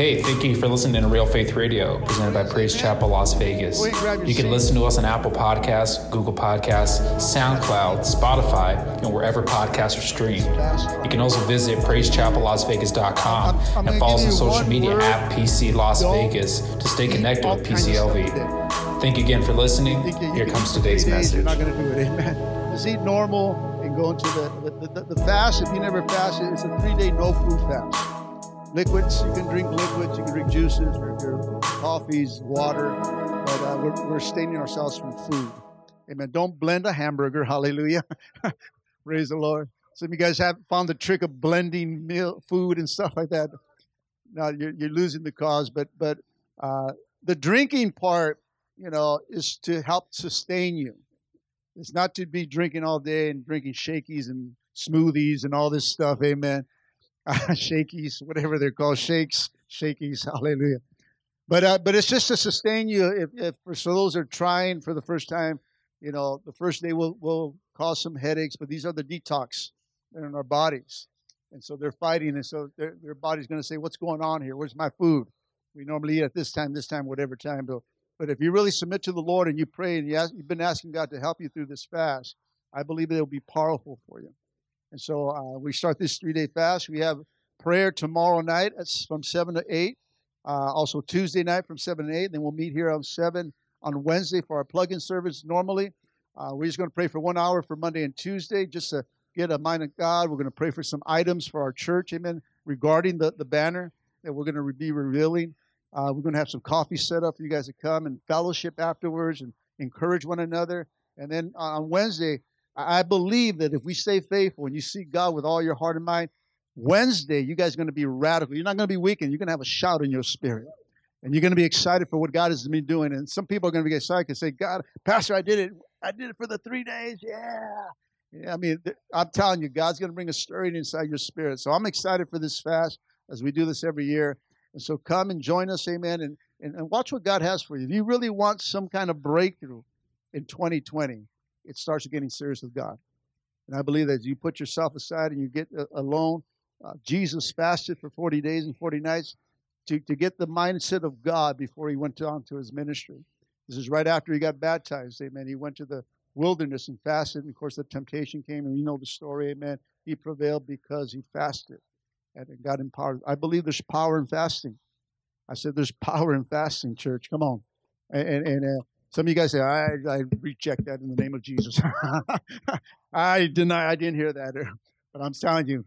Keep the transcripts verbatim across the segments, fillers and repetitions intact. Hey, thank you for listening to Real Faith Radio, presented by Praise Chapel Las Vegas. You can listen to us on Apple Podcasts, Google Podcasts, SoundCloud, Spotify, and wherever podcasts are streamed. You can also visit praise chapel las vegas dot com and follow us on social media at P C Las Vegas to stay connected with P C L V. Thank you again for listening. Here comes today's message. You're not going to do it, amen. Just eat normal and go into the, the, the, the fast. If you never fast, it's a three-day no-food fast. Liquids, you can drink liquids, you can drink juices, or your coffees, water, but uh, we're, we're staining ourselves from food. Amen. Don't blend a hamburger. Hallelujah. Praise the Lord. Some of you guys have found the trick of blending meal, food and stuff like that. Now you're, you're losing the cause, but but uh, the drinking part, you know, is to help sustain you. It's not to be drinking all day and drinking shakies and smoothies and all this stuff. Amen. Uh, shakies, whatever they're called, shakes, shakies, hallelujah. But uh, but it's just to sustain you. If, if for so those are trying for the first time, you know, the first day will, will cause some headaches, but these are the detox that are in our bodies. And so they're fighting, and so their their body's going to say, what's going on here? Where's my food? We normally eat at this time, this time, whatever time. But, but if you really submit to the Lord and you pray and you ask, you've been asking God to help you through this fast, I believe it will be powerful for you. And so uh, we start this three-day fast. We have prayer tomorrow night from seven to eight. Uh, also Tuesday night from seven to eight. And then we'll meet here on seven on Wednesday for our plug-in service normally. Uh, we're just going to pray for one hour for Monday and Tuesday just to get a mind of God. We're going to pray for some items for our church, amen, regarding the, the banner that we're going to be revealing. Uh, we're going to have some coffee set up for you guys to come and fellowship afterwards and encourage one another. And then on Wednesday, I believe that if we stay faithful and you seek God with all your heart and mind, Wednesday, you guys are going to be radical. You're not going to be weakened. You're going to have a shout in your spirit. And you're going to be excited for what God has been doing. And some people are going to be excited and say, God, Pastor, I did it. I did it for the three days. Yeah. Yeah. I mean, I'm telling you, God's going to bring a stirring inside your spirit. So I'm excited for this fast as we do this every year. And so come and join us. Amen. And, and, and watch what God has for you. If you really want some kind of breakthrough in twenty twenty, it starts getting serious with God. And I believe that as you put yourself aside and you get alone, uh, Jesus fasted for forty days and forty nights to, to get the mindset of God before he went on to his ministry. This is right after he got baptized, amen. He went to the wilderness and fasted. And of course, the temptation came, and you know the story, amen. He prevailed because he fasted and got empowered. I believe there's power in fasting. I said there's power in fasting, church. Come on. And, and, and uh, some of you guys say, I, I reject that in the name of Jesus. I deny, I didn't hear that. But I'm telling you,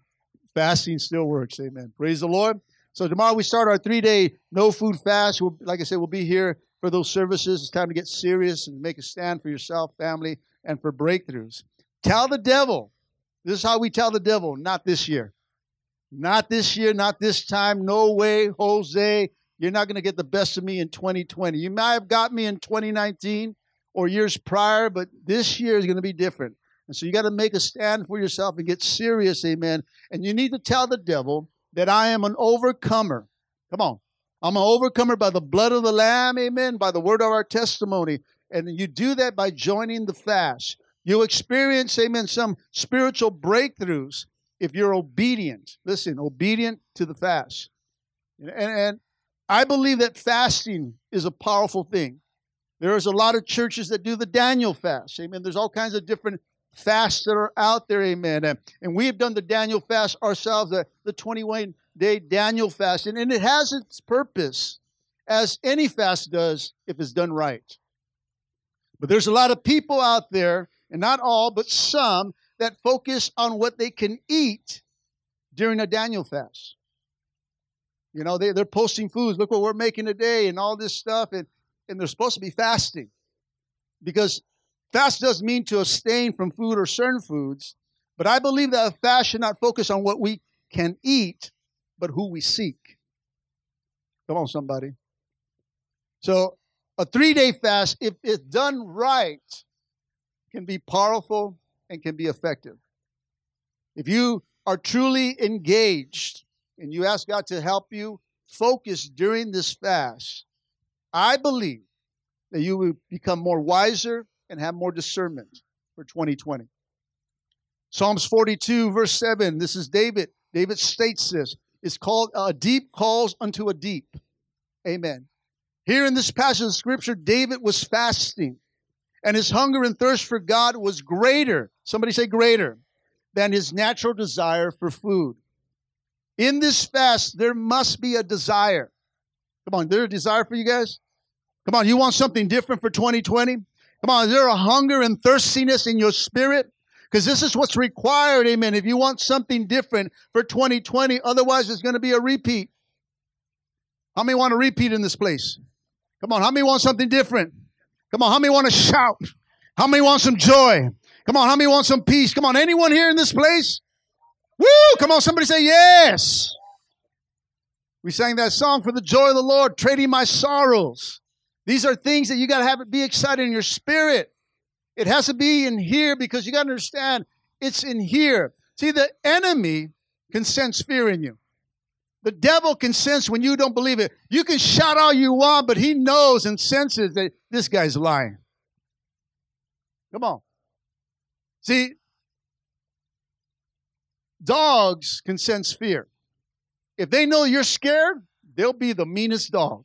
fasting still works. Amen. Praise the Lord. So tomorrow we start our three-day no-food fast. We'll, like I said, we'll be here for those services. It's time to get serious and make a stand for yourself, family, and for breakthroughs. Tell the devil. This is how we tell the devil, not this year. Not this year, not this time. No way, Jose. You're not going to get the best of me in twenty twenty. You might have got me in twenty nineteen or years prior, but this year is going to be different. And so you got to make a stand for yourself and get serious, amen. And you need to tell the devil that I am an overcomer. Come on. I'm an overcomer by the blood of the Lamb, amen, by the word of our testimony. And you do that by joining the fast. You'll experience, amen, some spiritual breakthroughs if you're obedient. Listen, obedient to the fast. And, and I believe that fasting is a powerful thing. There is a lot of churches that do the Daniel fast. Amen. There's all kinds of different fasts that are out there. Amen. And, and we have done the Daniel fast ourselves, the, the twenty-one day Daniel fast. And, and it has its purpose, as any fast does, if it's done right. But there's a lot of people out there, and not all, but some, that focus on what they can eat during a Daniel fast. You know, they, they're posting foods. Look what we're making today and all this stuff. And, and they're supposed to be fasting. Because fast doesn't mean to abstain from food or certain foods. But I believe that a fast should not focus on what we can eat, but who we seek. Come on, somebody. So a three-day fast, if it's done right, can be powerful and can be effective. If you are truly engaged, and you ask God to help you focus during this fast, I believe that you will become more wiser and have more discernment for twenty twenty. Psalms forty-two, verse seven, this is David. David states this. It's called a uh, deep calls unto a deep. Amen. Here in this passage of Scripture, David was fasting, and his hunger and thirst for God was greater, somebody say greater, than his natural desire for food. In this fast, there must be a desire. Come on, is there a desire for you guys? Come on, you want something different for twenty twenty? Come on, is there a hunger and thirstiness in your spirit? Because this is what's required, amen, if you want something different for twenty twenty. Otherwise, it's going to be a repeat. How many want a repeat in this place? Come on, how many want something different? Come on, how many want to shout? How many want some joy? Come on, how many want some peace? Come on, anyone here in this place? Woo! Come on, somebody say yes. We sang that song, for the joy of the Lord, trading my sorrows. These are things that you got to have it be excited in your spirit. It has to be in here because you got to understand it's in here. See, the enemy can sense fear in you. The devil can sense when you don't believe it. You can shout all you want, but he knows and senses that this guy's lying. Come on. See, dogs can sense fear. If they know you're scared, they'll be the meanest dog.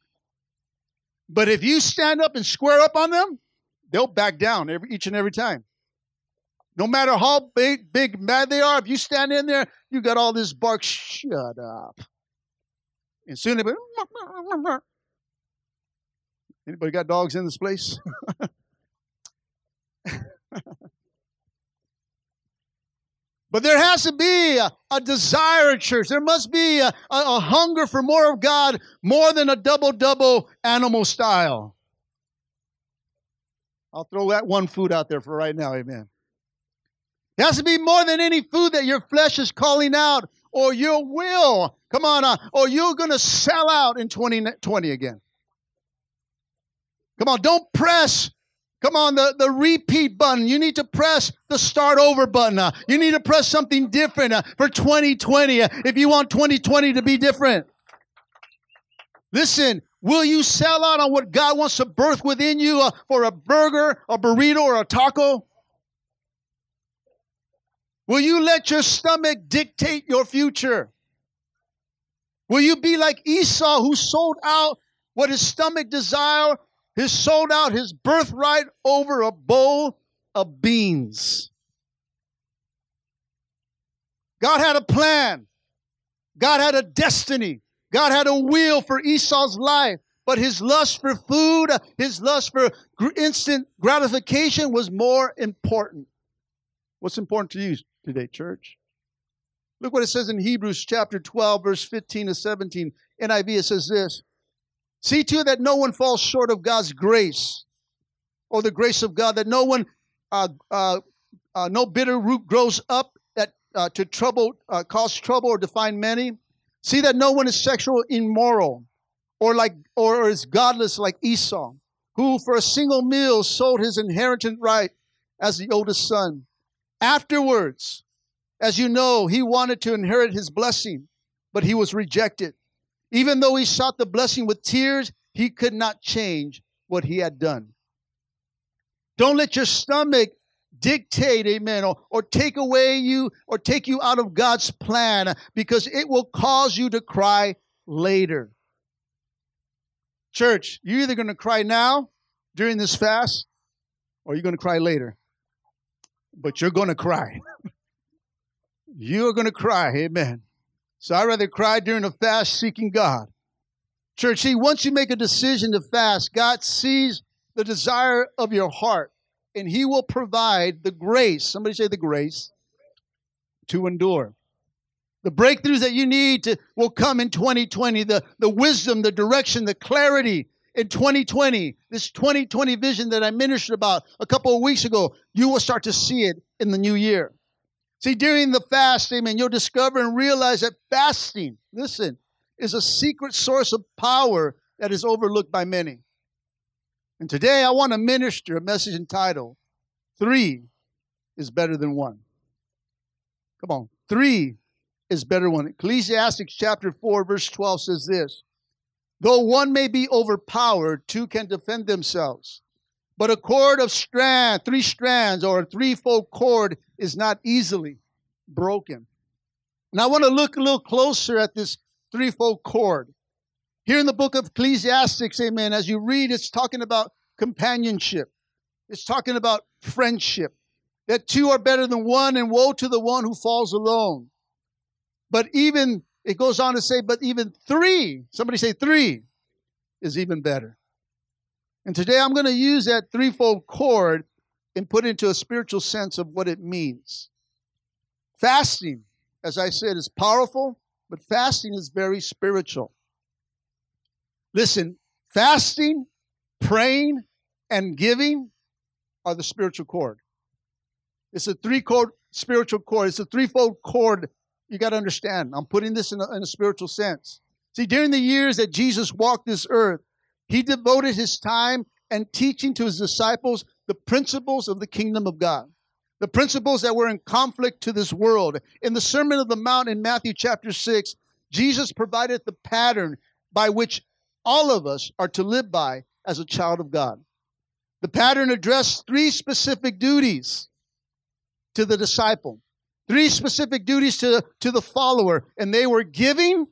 But if you stand up and square up on them, they'll back down every, each and every time. No matter how big, big, mad they are, if you stand in there, you got all this bark, shut up. And soon they'll be, anybody got dogs in this place? But there has to be a, a desire, church. There must be a, a, a hunger for more of God, more than a double-double animal style. I'll throw that one food out there for right now, amen. It has to be more than any food that your flesh is calling out or your will. Come on, uh, or you're going to sell out in twenty twenty again. Come on, don't press. Come on, the, the repeat button. You need to press the start over button. Uh, you need to press something different uh, for twenty twenty uh, if you want twenty twenty to be different. Listen, will you sell out on what God wants to birth within you uh, for a burger, a burrito, or a taco? Will you let your stomach dictate your future? Will you be like Esau, who sold out what his stomach desired? He sold out his birthright over a bowl of beans. God had a plan. God had a destiny. God had a will for Esau's life. But his lust for food, his lust for instant gratification was more important. What's important to you today, church? Look what it says in Hebrews chapter twelve, verse fifteen to seventeen. N I V, it says this. See to it that no one falls short of God's grace, or the grace of God, that no one, uh, uh, uh, no bitter root grows up that uh, to trouble, uh, cause trouble or define many. See that no one is sexual immoral, or like, or is godless like Esau, who for a single meal sold his inheritance right as the oldest son. Afterwards, as you know, he wanted to inherit his blessing, but he was rejected. Even though he sought the blessing with tears, he could not change what he had done. Don't let your stomach dictate, amen, or, or take away you or take you out of God's plan, because it will cause you to cry later. Church, you're either going to cry now during this fast, or you're going to cry later. But you're going to cry. You're going to cry, amen. So I'd rather cry during a fast seeking God. Church, see, once you make a decision to fast, God sees the desire of your heart, and he will provide the grace, somebody say the grace, to endure. The breakthroughs that you need to, will come in twenty twenty, the, the wisdom, the direction, the clarity in twenty twenty. This twenty twenty vision that I ministered about a couple of weeks ago, you will start to see it in the new year. See, during the fast, amen, you'll discover and realize that fasting, listen, is a secret source of power that is overlooked by many. And today I want to minister a message entitled, Three is Better Than One. Come on, three is better than one. Ecclesiastes chapter four, verse twelve says this, though one may be overpowered, two can defend themselves. But a cord of strand, three strands or a threefold cord is not easily broken. And I want to look a little closer at this threefold cord. Here in the book of Ecclesiastes, amen, as you read, it's talking about companionship. It's talking about friendship. That two are better than one, and woe to the one who falls alone. But even, it goes on to say, but even three, somebody say three, is even better. And today I'm going to use that threefold cord and put into a spiritual sense of what it means. Fasting, as I said, is powerful, but fasting is very spiritual. Listen, fasting, praying, and giving are the spiritual cord. It's a three-cord spiritual cord. It's a threefold cord. You got to understand. I'm putting this in a, in a spiritual sense. See, during the years that Jesus walked this earth, he devoted his time and teaching to his disciples the principles of the kingdom of God, the principles that were in conflict to this world. In the Sermon on the Mount in Matthew chapter six, Jesus provided the pattern by which all of us are to live by as a child of God. The pattern addressed three specific duties to the disciple, three specific duties to, to the follower, and they were giving,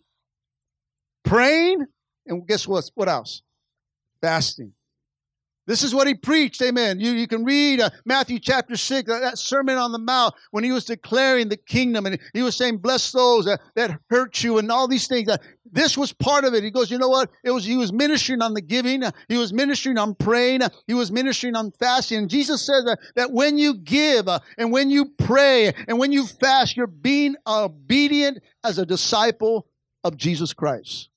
praying, and guess what? What else? Fasting. This is what he preached, amen. You, you can read uh, Matthew chapter six, uh, that Sermon on the Mount, when he was declaring the kingdom, and he was saying, bless those uh, that hurt you, and all these things. Uh, this was part of it. He goes, you know what? It was He was ministering on the giving. Uh, he was ministering on praying. Uh, he was ministering on fasting. And Jesus says uh, that when you give, uh, and when you pray, and when you fast, you're being obedient as a disciple of Jesus Christ.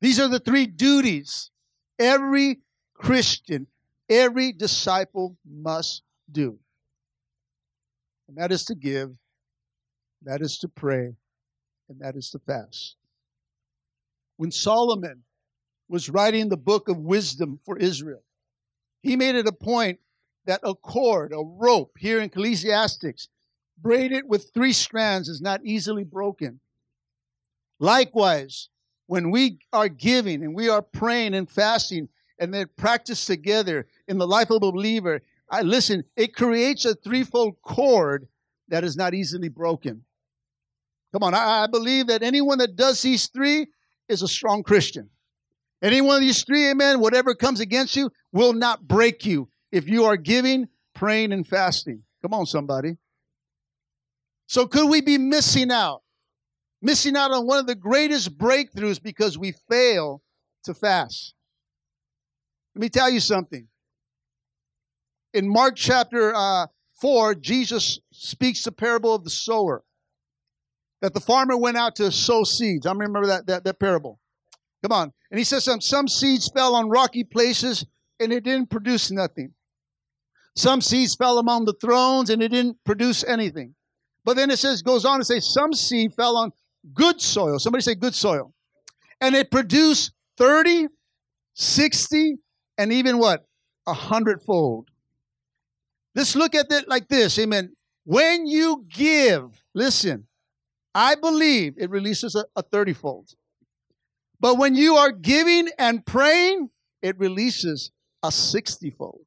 These are the three duties every Christian, every disciple must do. And that is to give, that is to pray, and that is to fast. When Solomon was writing the book of wisdom for Israel, he made it a point that a cord, a rope, here in Ecclesiastes, braided with three strands is not easily broken. Likewise, when we are giving and we are praying and fasting and then practice together in the life of a believer, I listen, it creates a threefold cord that is not easily broken. Come on, I, I believe that anyone that does these three is a strong Christian. Any one of these three, amen, whatever comes against you will not break you if you are giving, praying, and fasting. Come on, somebody. So could we be missing out? Missing out on one of the greatest breakthroughs because we fail to fast. Let me tell you something. In Mark chapter uh, four, Jesus speaks the parable of the sower, that the farmer went out to sow seeds. I remember that, that, that parable. Come on. And he says some, some seeds fell on rocky places, and it didn't produce nothing. Some seeds fell among the thorns, and it didn't produce anything. But then it says, goes on to say, some seed fell on good soil. Somebody say good soil. And it produced thirty, sixty, and even what? A hundredfold. Let's look at it like this. Amen. When you give, listen, I believe it releases a, a thirty-fold. But when you are giving and praying, it releases a sixty-fold.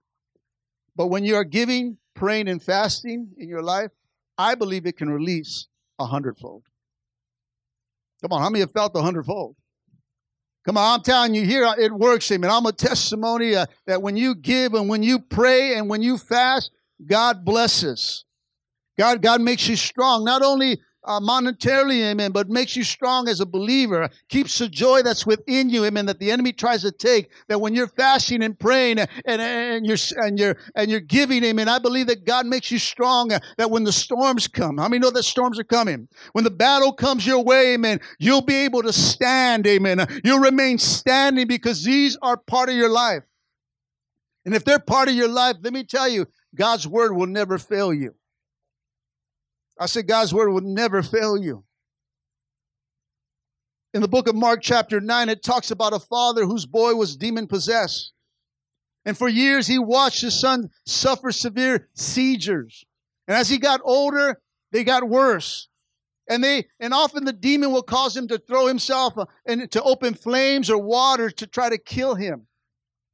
But when you are giving, praying, and fasting in your life, I believe it can release a hundredfold. Come on, how many have felt the hundredfold? Come on, I'm telling you here, it works, amen. I'm a testimony uh, that when you give and when you pray and when you fast, God blesses. God, God makes you strong, not only uh, monetarily, amen, but makes you strong as a believer, keeps the joy that's within you, amen, that the enemy tries to take, that when you're fasting and praying and, and, and, you're, and, you're, and you're giving, amen, I believe that God makes you strong, uh, that when the storms come, how many know that storms are coming? When the battle comes your way, amen, you'll be able to stand, amen. You'll remain standing because these are part of your life. And if they're part of your life, let me tell you, God's word will never fail you. I said God's word will never fail you. In the book of Mark chapter nine, it talks about a father whose boy was demon-possessed. And for years, he watched his son suffer severe seizures. And as he got older, they got worse. And they, and often the demon will cause him to throw himself into open flames or water to try to kill him.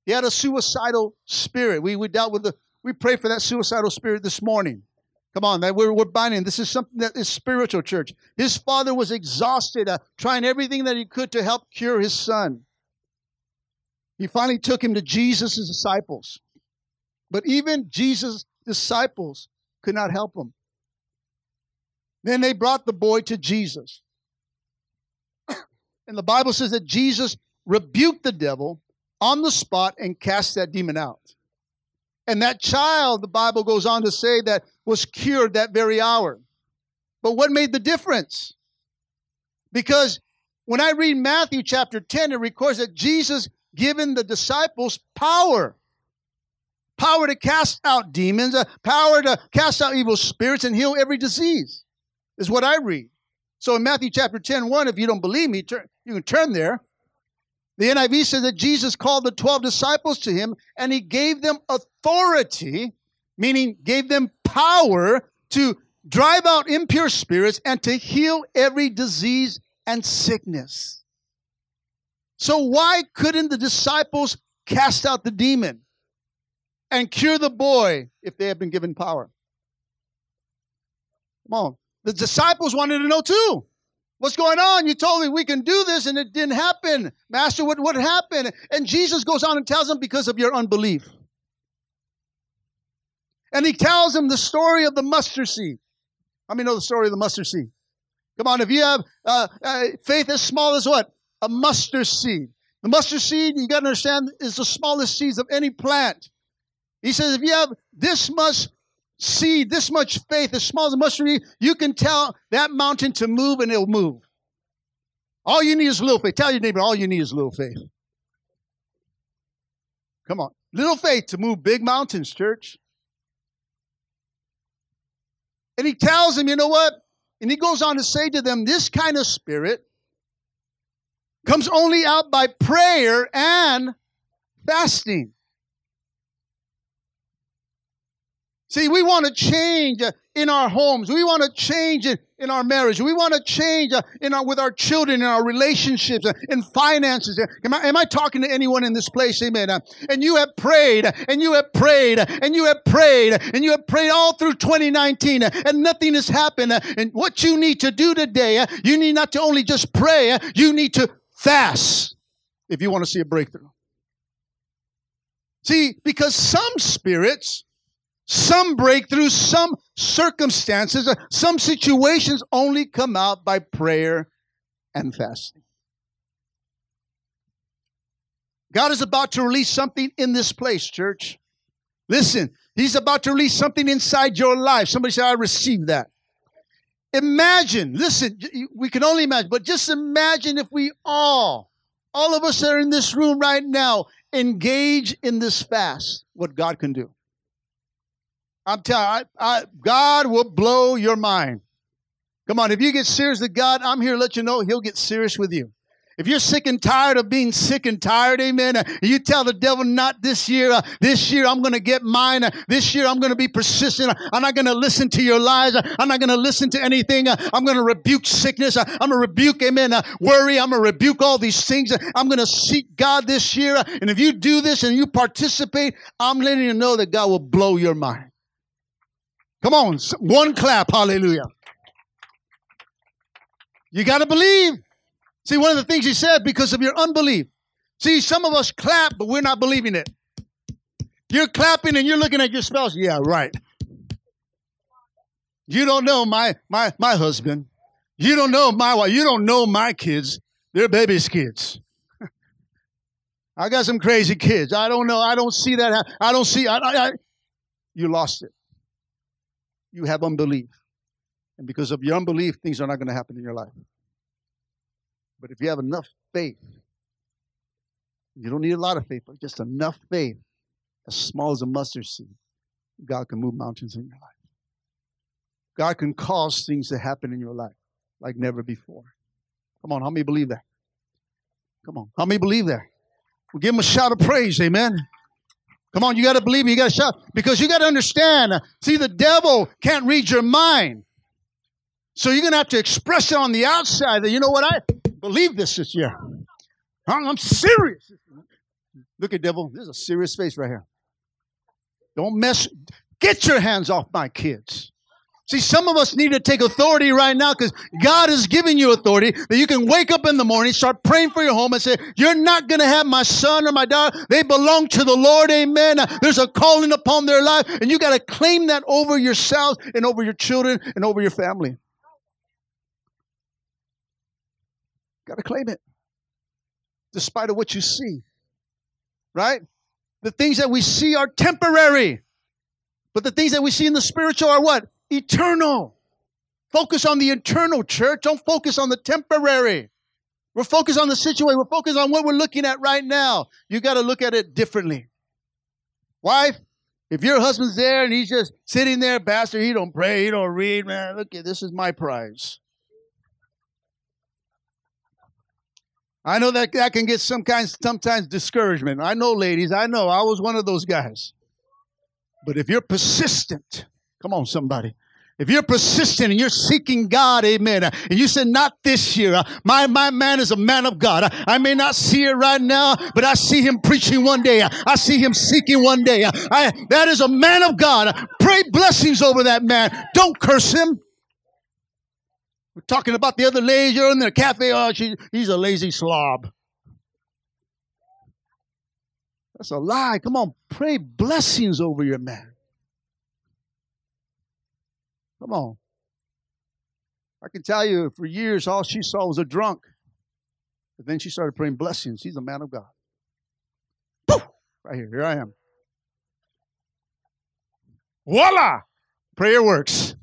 He had a suicidal spirit. We, we dealt with the, we prayed for that suicidal spirit this morning. Come on, man. We're, we're binding. This is something that is spiritual, church. His father was exhausted, uh, trying everything that he could to help cure his son. He finally took him to Jesus' disciples. But even Jesus' disciples could not help him. Then they brought the boy to Jesus. And the Bible says that Jesus rebuked the devil on the spot and cast that demon out. And that child, the Bible goes on to say, that was cured that very hour. But what made the difference? Because when I read Matthew chapter ten, it records that Jesus given the disciples power. Power to cast out demons, uh, power to cast out evil spirits and heal every disease is what I read. So in Matthew chapter ten, one, if you don't believe me, turn, you can turn there. The N I V says that Jesus called the twelve disciples to him and he gave them authority, meaning gave them power to drive out impure spirits and to heal every disease and sickness. So why couldn't the disciples cast out the demon and cure the boy if they had been given power? Come on. The disciples wanted to know too. What's going on? You told me we can do this and it didn't happen. Master, what, what happened? And Jesus goes on and tells them, because of your unbelief. And he tells them the story of the mustard seed. How many know the story of the mustard seed? Come on, if you have uh, uh, faith as small as what? A mustard seed. The mustard seed, you got to understand, is the smallest seeds of any plant. He says, if you have this much seed, this much faith, as small as a mustard seed, you can tell that mountain to move and it'll move. All you need is little faith. Tell your neighbor, all you need is little faith. Come on. Little faith to move big mountains, church. And he tells them, you know what? And he goes on to say to them, this kind of spirit comes only out by prayer and fasting. See, we want to change in our homes. We want to change in our marriage. We want to change in our, with our children, in our relationships, in finances. Am I, am I talking to anyone in this place? Amen. And you have prayed, and you have prayed, and you have prayed, and you have prayed all through twenty nineteen, and nothing has happened. And what you need to do today, you need not to only just pray, you need to fast if you want to see a breakthrough. See, because some spirits, some breakthroughs, some circumstances, some situations only come out by prayer and fasting. God is about to release something in this place, church. Listen, he's about to release something inside your life. Somebody say, I receive that. Imagine, listen, we can only imagine, but just imagine if we all, all of us that are in this room right now, engage in this fast, what God can do. I'm telling you, I, I, God will blow your mind. Come on, if you get serious with God, I'm here to let you know he'll get serious with you. If you're sick and tired of being sick and tired, amen, uh, you tell the devil, not this year. Uh, this year I'm going to get mine. Uh, this year I'm going to be persistent. Uh, I'm not going to listen to your lies. Uh, I'm not going to listen to anything. Uh, I'm going to rebuke sickness. Uh, I'm going to rebuke, amen, uh, worry. I'm going to rebuke all these things. Uh, I'm going to seek God this year. Uh, and if you do this and you participate, I'm letting you know that God will blow your mind. Come on, one clap, hallelujah. You got to believe. See, one of the things he said, because of your unbelief. See, some of us clap, but we're not believing it. You're clapping and you're looking at your spouse. Yeah, right. You don't know my my my husband. You don't know my wife. You don't know my kids. They're baby's kids. I got some crazy kids. I don't know. I don't see that. I don't see. I, I, I. You lost it. You have unbelief. And because of your unbelief, things are not going to happen in your life. But if you have enough faith, you don't need a lot of faith, but just enough faith, as small as a mustard seed, God can move mountains in your life. God can cause things to happen in your life like never before. Come on, how many believe that? Come on, how many believe that? Well, give him a shout of praise, amen. Come on, you got to believe it. You got to shout. Because you got to understand. See, the devil can't read your mind. So you're going to have to express it on the outside that, you know what, I believe this this year. I'm serious. Look at devil. There's a serious face right here. Don't mess. Get your hands off my kids. See, some of us need to take authority right now because God has given you authority that you can wake up in the morning, start praying for your home and say, you're not going to have my son or my daughter. They belong to the Lord. Amen. There's a calling upon their life, and you got to claim that over yourselves and over your children and over your family. Got to claim it despite of what you see, right? The things that we see are temporary, but the things that we see in the spiritual are what? Eternal. Focus on the eternal, church. Don't focus on the temporary. We're focused on the situation. We're focused on what we're looking at right now. You got to look at it differently. Wife, if your husband's there and he's just sitting there, bastard, he don't pray, he don't read, man, look, this is my prize. I know that that can get some kind, sometimes discouragement. I know, ladies, I know. I was one of those guys. But if you're persistent, come on, somebody. If you're persistent and you're seeking God, amen, and you said, not this year. My my man is a man of God. I may not see it right now, but I see him preaching one day. I see him seeking one day. I, that is a man of God. Pray blessings over that man. Don't curse him. We're talking about the other lady in the cafe. Oh, she, he's a lazy slob. That's a lie. Come on, pray blessings over your man. Come on. I can tell you for years all she saw was a drunk. But then she started praying blessings. He's a man of God. Woo! Right here. Here I am. Voila! Prayer works.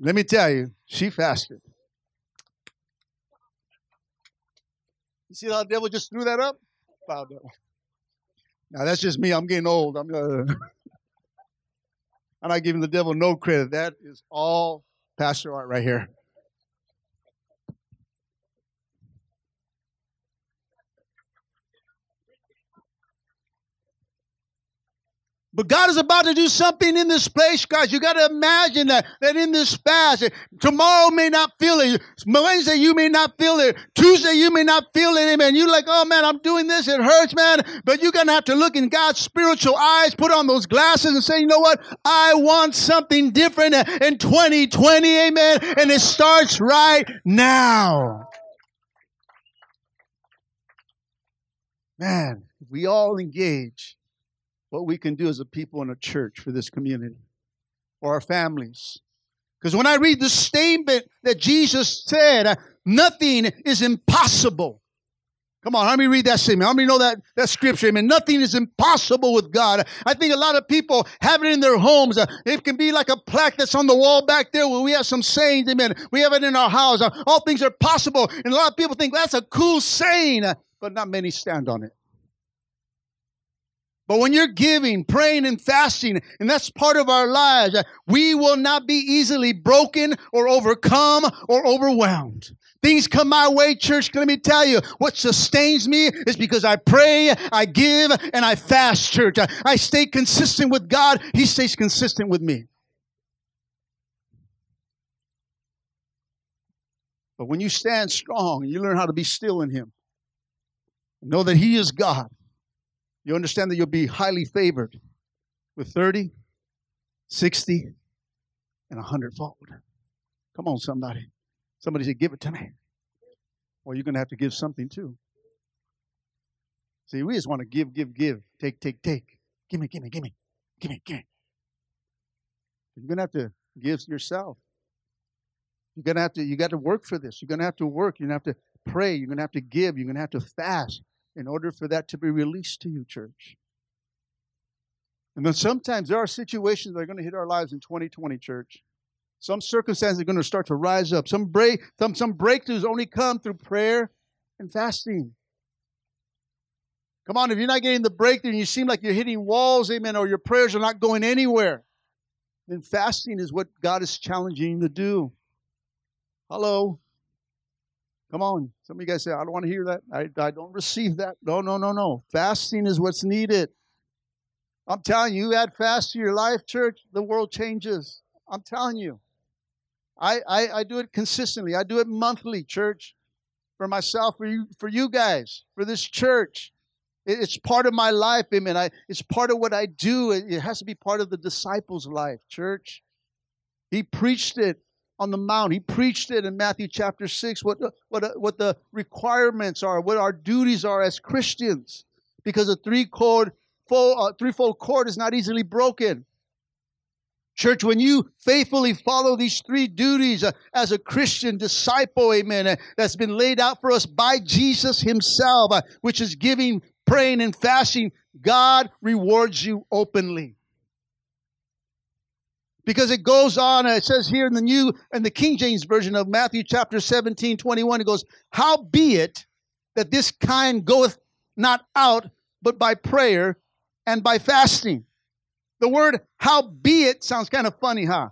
Let me tell you, she fasted. You see how the devil just threw that up? Wow, devil. Now that's just me. I'm getting old. I'm uh, I'm not giving the devil no credit. That is all Pastor Art right here. But God is about to do something in this place, guys. You got to imagine that, that in this fast, tomorrow may not feel it. Wednesday, you may not feel it. Tuesday, you may not feel it. Amen. You're like, oh, man, I'm doing this. It hurts, man. But you're going to have to look in God's spiritual eyes, put on those glasses and say, you know what? I want something different in twenty twenty. Amen. And it starts right now. Man, we all engage what we can do as a people in a church for this community, for our families. Because when I read the statement that Jesus said, nothing is impossible. Come on, let me read that statement. Let me know that, that scripture. I mean, nothing is impossible with God. I think a lot of people have it in their homes. It can be like a plaque that's on the wall back there where we have some sayings. Amen. We have it in our house. All things are possible. And a lot of people think that's a cool saying, but not many stand on it. But when you're giving, praying, and fasting, and that's part of our lives, we will not be easily broken or overcome or overwhelmed. Things come my way, church. Let me tell you, what sustains me is because I pray, I give, and I fast, church. I stay consistent with God. He stays consistent with me. But when you stand strong, you learn how to be still in Him. Know that He is God. You understand that you'll be highly favored with thirty, sixty, and a hundredfold. Come on, somebody. Somebody said, give it to me. Well, you're going to have to give something too. See, we just want to give, give, give, take, take, take. Give me, give me, give me, give me, give me. You're going to have to give yourself. You're going to have to, you got to work for this. You're going to have to work. You're going to have to pray. You're going to have to give. You're going to have to fast in order for that to be released to you, church. And then sometimes there are situations that are going to hit our lives in twenty twenty, church. Some circumstances are going to start to rise up. Some break, some, some breakthroughs only come through prayer and fasting. Come on, if you're not getting the breakthrough and you seem like you're hitting walls, amen, or your prayers are not going anywhere, then fasting is what God is challenging you to do. Hello? Come on. Some of you guys say, I don't want to hear that. I, I don't receive that. No, no, no, no. Fasting is what's needed. I'm telling you, you add fast to your life, church, the world changes. I'm telling you. I, I, I do it consistently. I do it monthly, church, for myself, for you, for you guys, for this church. It, it's part of my life, amen. I, it's part of what I do. It, it has to be part of the disciples' life, church. He preached it on the mount. He preached it in Matthew chapter six, what, what, what the requirements are, what our duties are as Christians. Because a three-fold uh, threefold cord is not easily broken. Church, when you faithfully follow these three duties uh, as a Christian disciple, amen, uh, that's been laid out for us by Jesus himself, uh, which is giving, praying, and fasting, God rewards you openly. Because it goes on, uh, it says here in the New and the King James Version of Matthew chapter seventeen, twenty-one, it goes, "How be it that this kind goeth not out, but by prayer and by fasting." The word "how be it" sounds kind of funny, huh?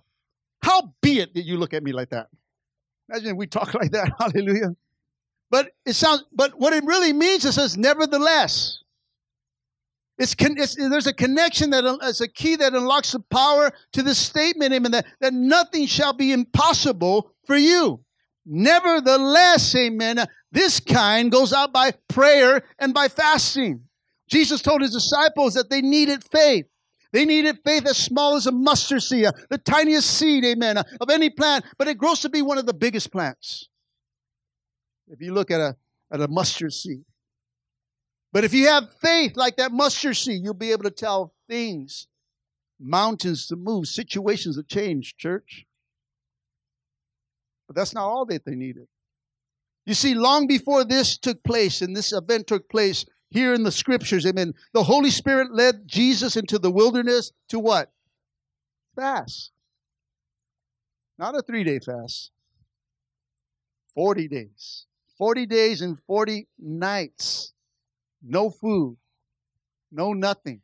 How be it that you look at me like that? Imagine if we talk like that. Hallelujah. But it sounds. But what it really means, it says, nevertheless. It's, con- it's there's a connection that is a key that unlocks the power to this statement, amen. That, that nothing shall be impossible for you. Nevertheless, amen. This kind goes out by prayer and by fasting. Jesus told his disciples that they needed faith. They needed faith as small as a mustard seed, the tiniest seed, amen, of any plant, but it grows to be one of the biggest plants. If you look at a, at a mustard seed. But if you have faith like that mustard seed, you'll be able to tell things, mountains to move, situations to change, church. But that's not all that they needed. You see, long before this took place, and this event took place, here in the scriptures, amen, the Holy Spirit led Jesus into the wilderness to what? Fast. Not a three-day fast. Forty days. Forty days and forty nights. No food. No nothing.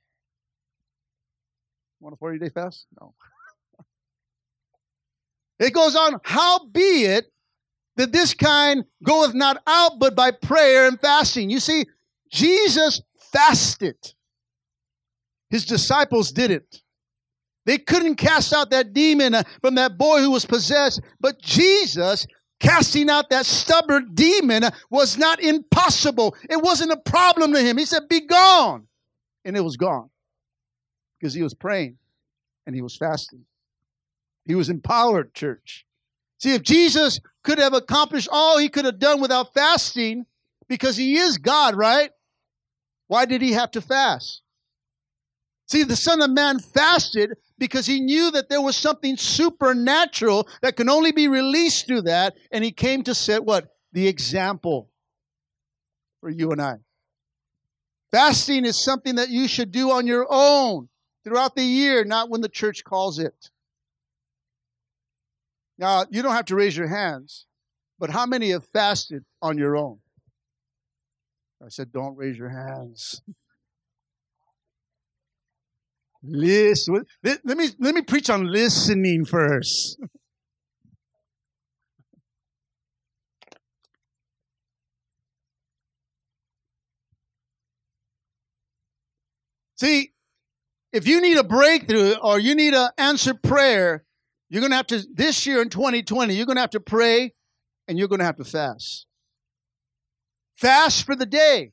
Want a forty-day fast? No. It goes on, "How be it that this kind goeth not out, but by prayer and fasting." You see, Jesus fasted. His disciples didn't. They couldn't cast out that demon from that boy who was possessed. But Jesus, casting out that stubborn demon, was not impossible. It wasn't a problem to him. He said, "Be gone." And it was gone. Because he was praying and he was fasting. He was empowered, church. See, if Jesus could have accomplished all he could have done without fasting, because he is God, right? Why did he have to fast? See, the Son of Man fasted because he knew that there was something supernatural that can only be released through that, and he came to set what? The example for you and I. Fasting is something that you should do on your own throughout the year, not when the church calls it. Now, you don't have to raise your hands, but how many have fasted on your own? I said, don't raise your hands. Listen. Let, let me, let me preach on listening first. See, if you need a breakthrough or you need an answered prayer, you're going to have to, this year in twenty twenty, you're going to have to pray and you're going to have to fast. Fast for the day.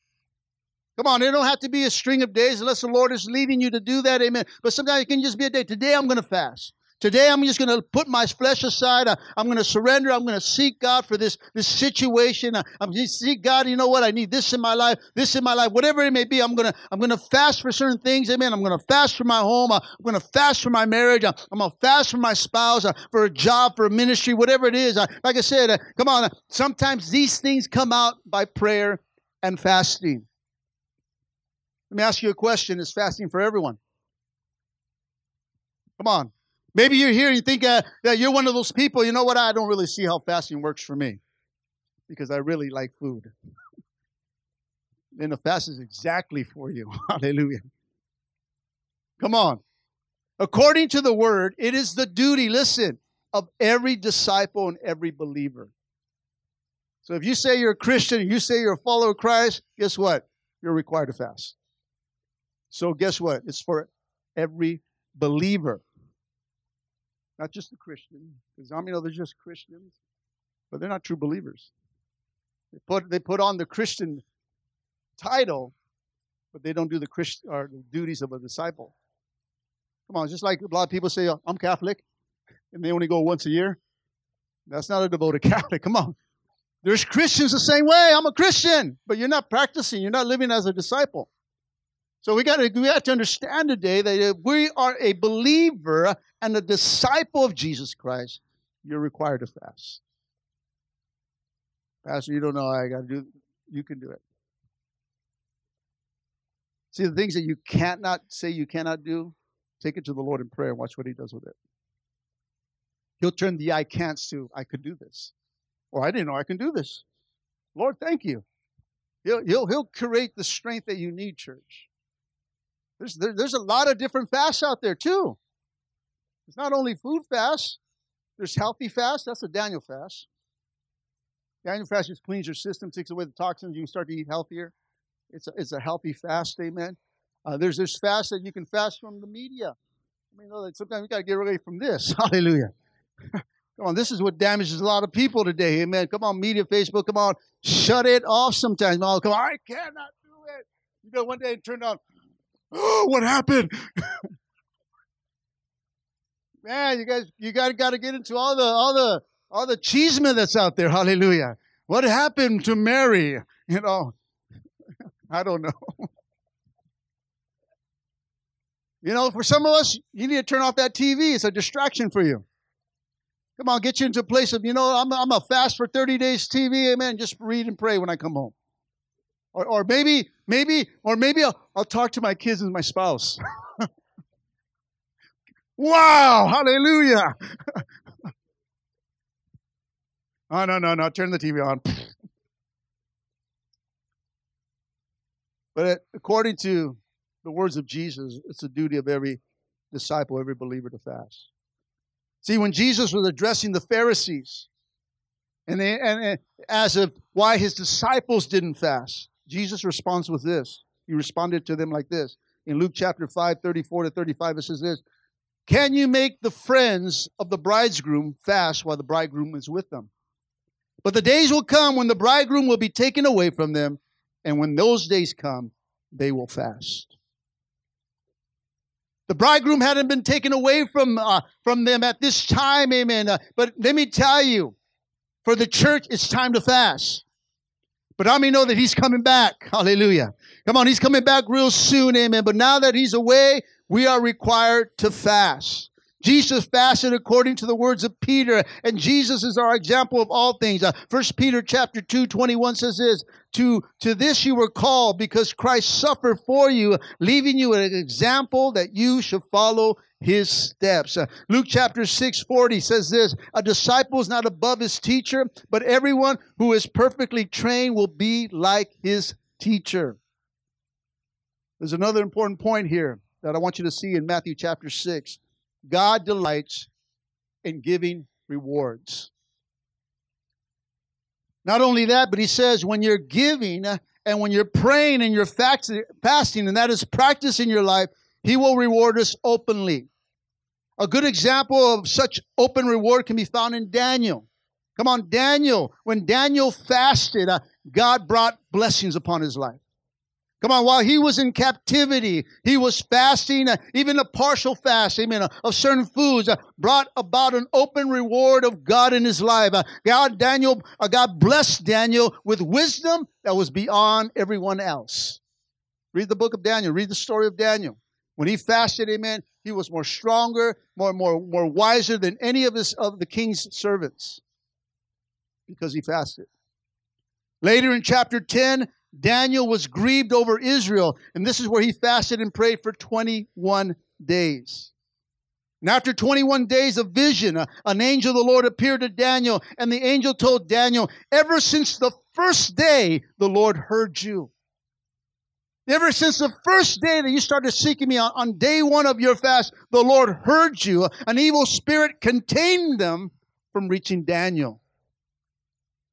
Come on, it don't have to be a string of days unless the Lord is leading you to do that, amen. But sometimes it can just be a day. Today I'm going to fast. Today I'm just going to put my flesh aside. I'm going to surrender. I'm going to seek God for this, this situation. I'm going to seek God, you know what, I need this in my life, this in my life, whatever it may be. I'm going to, I'm going to fast for certain things, amen. I'm going to fast for my home. I'm going to fast for my marriage. I'm going to fast for my spouse, for a job, for a ministry, whatever it is. Like I said, come on, sometimes these things come out by prayer and fasting. Let me ask you a question. Is fasting for everyone? Come on. Maybe you're here and you think uh, that you're one of those people, you know what, I don't really see how fasting works for me because I really like food. And the fast is exactly for you. Hallelujah. Come on. According to the word, it is the duty, listen, of every disciple and every believer. So if you say you're a Christian and you say you're a follower of Christ, guess what? You're required to fast. So guess what? It's for every believer. Not just the Christian, because I mean, they're just Christians, but they're not true believers. They put they put on the Christian title, but they don't do the Christ or the duties of a disciple. Come on, just like a lot of people say, "I'm Catholic," and they only go once a year. That's not a devoted Catholic. Come on. There's Christians the same way. I'm a Christian, but you're not practicing. You're not living as a disciple. So we got to we have to understand today that we are a believer and a disciple of Jesus Christ. You're required to fast. Pastor, you don't know. I got to do. You can do it. See, the things that you can't not say you cannot do, take it to the Lord in prayer and watch what He does with it. He'll turn the I can'ts to I could do this. Or I didn't know I can do this. Lord, thank you. He'll, he'll, he'll create the strength that you need, church. There's, there, there's a lot of different fasts out there, too. It's not only food fasts. There's healthy fast. That's a Daniel fast. Daniel fast just cleans your system, takes away the toxins. You can start to eat healthier. It's a, it's a healthy fast, amen. Uh, there's this fast that you can fast from the media. I mean, like sometimes we got to get away from this. Hallelujah. Come on, this is what damages a lot of people today, amen. Come on, media, Facebook, come on. Shut it off sometimes. No, come on, I cannot do it. You know, one day it turned on, oh, what happened? Man, you guys, you got got to get into all the all the all the cheesemen that's out there. Hallelujah. What happened to Mary? You know, I don't know. You know, for some of us, you need to turn off that T V. It's a distraction for you. Come on, get you into a place of, you know, I'm I'm a fast for thirty days T V, amen. Just read and pray when I come home. Or or maybe, maybe, or maybe I'll, I'll talk to my kids and my spouse. Wow, hallelujah. Oh, no, no, no, turn the T V on. But according to the words of Jesus, it's the duty of every disciple, every believer to fast. See, when Jesus was addressing the Pharisees, and, they, and, and as of why his disciples didn't fast, Jesus' response was this. He responded to them like this. In Luke chapter five, thirty-four to thirty-five, it says this, "Can you make the friends of the bridegroom fast while the bridegroom is with them? But the days will come when the bridegroom will be taken away from them, and when those days come, they will fast." The bridegroom hadn't been taken away from uh, from them at this time, amen. Uh, but let me tell you, for the church, it's time to fast. But how many know that he's coming back? Hallelujah. Come on, he's coming back real soon, amen. But now that he's away, we are required to fast. Jesus fasted according to the words of Peter, and Jesus is our example of all things. Uh, First Peter chapter two, twenty-one says this, To, to this you were called, because Christ suffered for you, leaving you an example that you should follow his steps. Uh, Luke chapter six, forty says this, "A disciple is not above his teacher, but everyone who is perfectly trained will be like his teacher." There's another important point here that I want you to see in Matthew chapter six. God delights in giving rewards. Not only that, but he says when you're giving and when you're praying and you're fasting, and that is practice in your life, he will reward us openly. A good example of such open reward can be found in Daniel. Come on, Daniel. When Daniel fasted, uh, God brought blessings upon his life. Come on, while he was in captivity, he was fasting, uh, even a partial fast, amen, uh, of certain foods, uh, brought about an open reward of God in his life. Uh, God, Daniel, uh, God blessed Daniel with wisdom that was beyond everyone else. Read the book of Daniel. Read the story of Daniel. When he fasted, amen, he was more stronger, more, more, more wiser than any of his of the king's servants because he fasted. Later in chapter ten, Daniel was grieved over Israel, and this is where he fasted and prayed for twenty-one days. And after twenty-one days of vision, uh, an angel of the Lord appeared to Daniel, and the angel told Daniel, "Ever since the first day the Lord heard you, ever since the first day that you started seeking me on, on day one of your fast, the Lord heard you. An evil spirit contained them from reaching Daniel."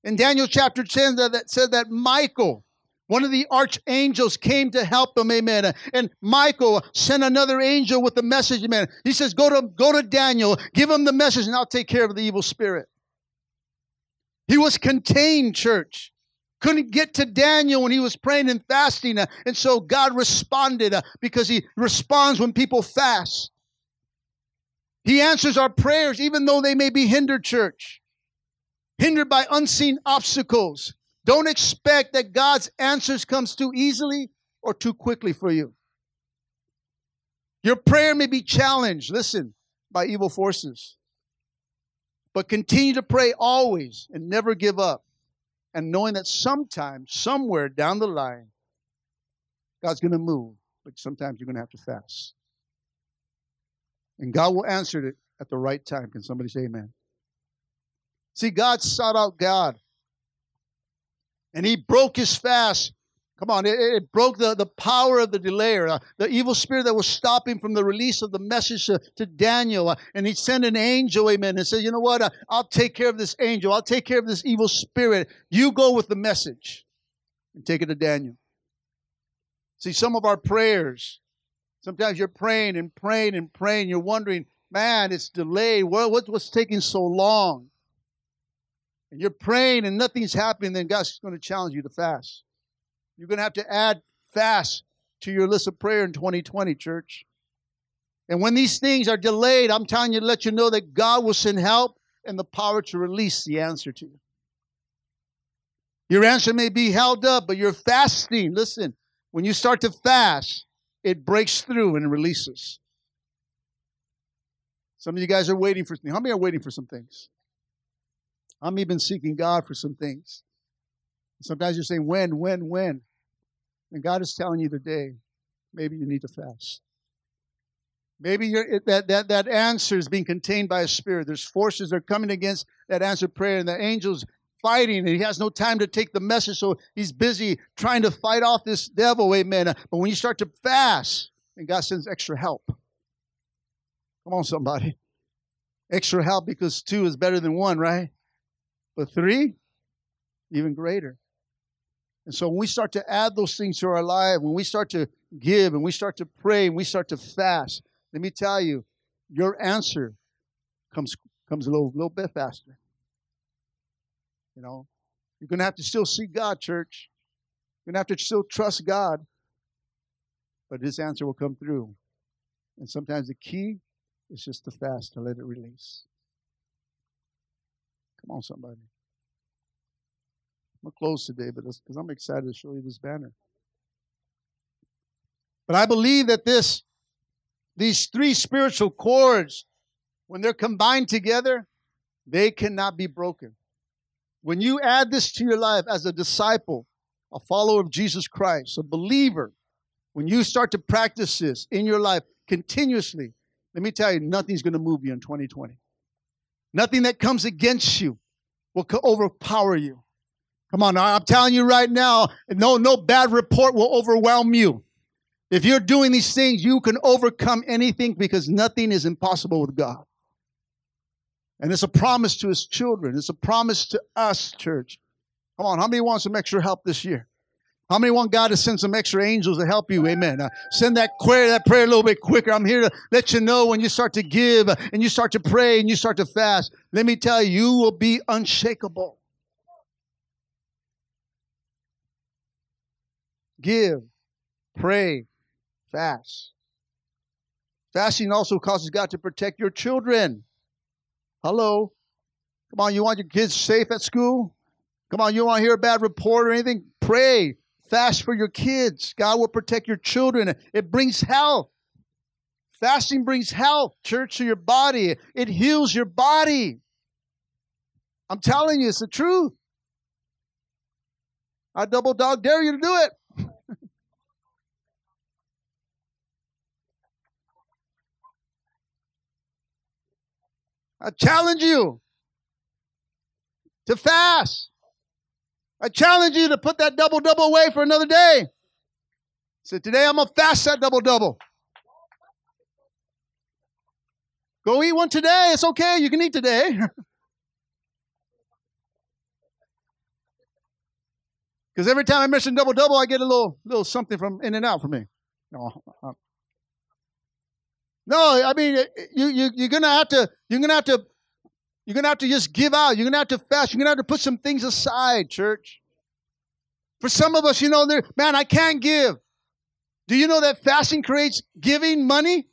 In Daniel chapter ten, that said that Michael, one of the archangels, came to help them, amen. And Michael sent another angel with the message, amen. He says, go to, go to Daniel, give him the message, and I'll take care of the evil spirit. He was contained, church. Couldn't get to Daniel when he was praying and fasting. And so God responded because he responds when people fast. He answers our prayers, even though they may be hindered, church. Hindered by unseen obstacles. Don't expect that God's answers comes too easily or too quickly for you. Your prayer may be challenged, listen, by evil forces. But continue to pray always and never give up. And knowing that sometime, somewhere down the line, God's going to move. But sometimes you're going to have to fast. And God will answer it at the right time. Can somebody say amen? See, God sought out God. And he broke his fast. Come on, it, it broke the, the power of the delayer, uh, the evil spirit that was stopping from the release of the message to, to Daniel. Uh, and he sent an angel, amen, and said, you know what, uh, I'll take care of this angel. I'll take care of this evil spirit. You go with the message and take it to Daniel. See, some of our prayers, sometimes you're praying and praying and praying. You're wondering, man, it's delayed. Well, what, what's taking so long? And you're praying and nothing's happening, then God's going to challenge you to fast. You're going to have to add fast to your list of prayer in twenty twenty, church. And when these things are delayed, I'm telling you to let you know that God will send help and the power to release the answer to you. Your answer may be held up, but you're fasting. Listen, when you start to fast, it breaks through and releases. Some of you guys are waiting for things. How many are waiting for some things? I'm even seeking God for some things. Sometimes you're saying, when, when, when? And God is telling you today, maybe you need to fast. Maybe you're, that, that, that answer is being contained by a spirit. There's forces that are coming against that answered prayer, and the angel's fighting, and he has no time to take the message, so he's busy trying to fight off this devil, amen. But when you start to fast, and God sends extra help. Come on, somebody. Extra help, because two is better than one, right? But three, even greater. And so when we start to add those things to our life, when we start to give and we start to pray and we start to fast, let me tell you, your answer comes comes a little, little bit faster. You know, you're going to have to still see God, church. You're going to have to still trust God. But his answer will come through. And sometimes the key is just to fast, to let it release. Come on, somebody. I'm going to close today but because I'm excited to show you this banner. But I believe that this, these three spiritual cords, when they're combined together, they cannot be broken. When you add this to your life as a disciple, a follower of Jesus Christ, a believer, when you start to practice this in your life continuously, let me tell you, nothing's going to move you in twenty twenty. Nothing that comes against you will overpower you. Come on, I'm telling you right now, no, no bad report will overwhelm you. If you're doing these things, you can overcome anything because nothing is impossible with God. And it's a promise to his children. It's a promise to us, church. Come on, how many want some extra help this year? How many want God to send some extra angels to help you? Amen. Uh, send that prayer, that prayer a little bit quicker. I'm here to let you know when you start to give and you start to pray and you start to fast. Let me tell you, you will be unshakable. Give, pray, fast. Fasting also causes God to protect your children. Hello. Come on, you want your kids safe at school? Come on, you don't want to hear a bad report or anything? Pray. Fast for your kids. God will protect your children. It brings health. Fasting brings health, church, to your body. It heals your body. I'm telling you, it's the truth. I double dog dare you to do it. I challenge you to fast. I challenge you to put that double-double away for another day. So today I'm going to fast that double-double. Go eat one today. It's okay. You can eat today. Because every time I mention double-double, I get a little little something from In-N-Out for me. No, I'm, no I mean, you, you, you're going to have to, you're going to have to, You're going to have to just give out. You're going to have to fast. You're going to have to put some things aside, church. For some of us, you know, man, I can't give. Do you know that fasting creates giving money?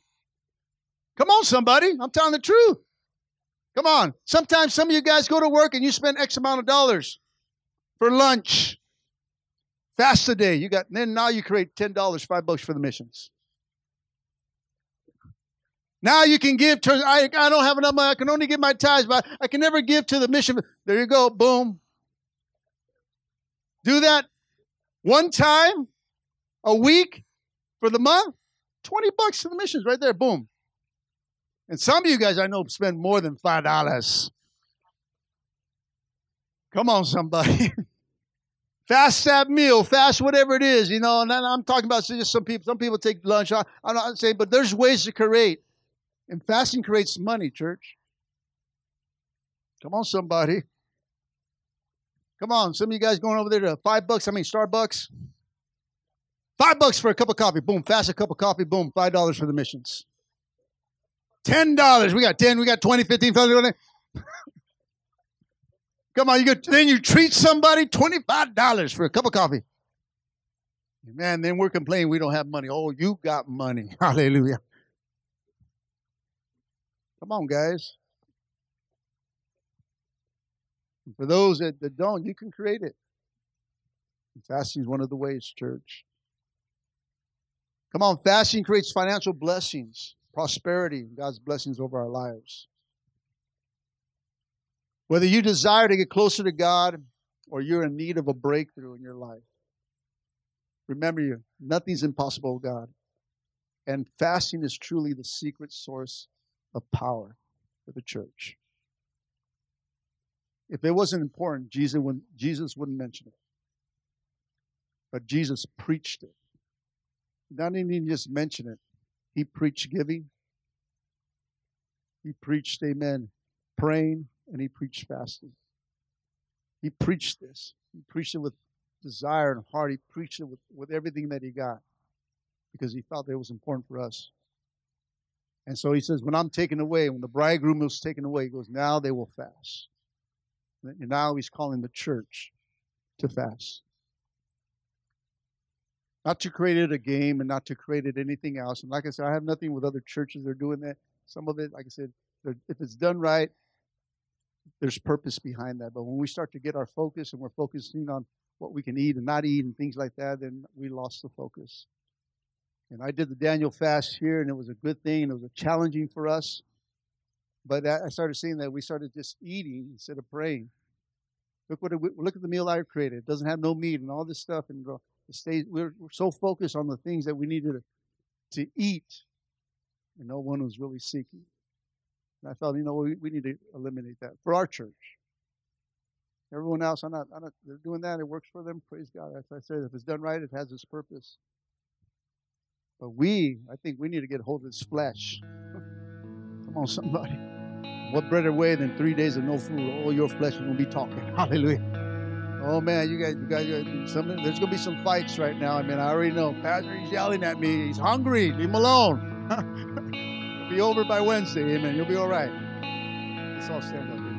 Come on, somebody. I'm telling the truth. Come on. Sometimes some of you guys go to work and you spend X amount of dollars for lunch. Fast a day. You got, then now you create ten dollars, five bucks for the missions. Now you can give. To, I, I don't have enough money. I can only give my tithes, but I can never give to the mission. There you go. Boom. Do that one time a week for the month. twenty bucks to the missions right there. Boom. And some of you guys I know spend more than five dollars. Come on, somebody. Fast that meal, fast whatever it is, you know. And I'm talking about just some people. Some people take lunch. I, I'm not saying, but there's ways to create. And fasting creates money, church. Come on, somebody. Come on. Some of you guys going over there to five bucks. I mean, Starbucks. Five bucks for a cup of coffee. Boom. Fast a cup of coffee. Boom. Five dollars for the missions. Ten dollars. We got ten. We got twenty, fifteen, thirty. Come on, you go, then you treat somebody twenty-five dollars for a cup of coffee. Man, then we're complaining we don't have money. Oh, you got money. Hallelujah. Come on, guys. And for those that, that don't, you can create it. Fasting is one of the ways, church. Come on, fasting creates financial blessings, prosperity, God's blessings over our lives. Whether you desire to get closer to God or you're in need of a breakthrough in your life, remember, you, nothing's impossible with God. And fasting is truly the secret source of power for the church. If it wasn't important, Jesus wouldn't, Jesus wouldn't mention it. But Jesus preached it. Not even just mention it. He preached giving. He preached, amen, praying. And he preached fasting. He preached this. He preached it with desire and heart. He preached it with, with everything that he got because he felt that it was important for us. And so he says, when I'm taken away, when the bridegroom was taken away, he goes, now they will fast. And now he's calling the church to fast. Not to create it a game and not to create it anything else. And like I said, I have nothing with other churches. They're doing that. Some of it, like I said, if it's done right, there's purpose behind that. But when we start to get our focus and we're focusing on what we can eat and not eat and things like that, then we lost the focus. And I did the Daniel fast here, and it was a good thing. It was challenging for us. But I started seeing that we started just eating instead of praying. Look what it, look at the meal I created. It doesn't have no meat and all this stuff. And it stays, we're, we're so focused on the things that we needed to, to eat, and no one was really seeking. And I felt, you know, we, we need to eliminate that for our church. Everyone else, I'm not, I'm not, they're doing that. It works for them. Praise God. As I said, if it's done right, it has its purpose. But we, I think we need to get a hold of this flesh. Come on, somebody. What better way than three days of no food? All your flesh is going to be talking. Hallelujah. Oh, man, you guys, you guys, you guys some, there's going to be some fights right now. I mean, I already know. Pastor, he's yelling at me. He's hungry. Leave him alone. Be over by Wednesday, amen. You'll be all right. Let's all stand up.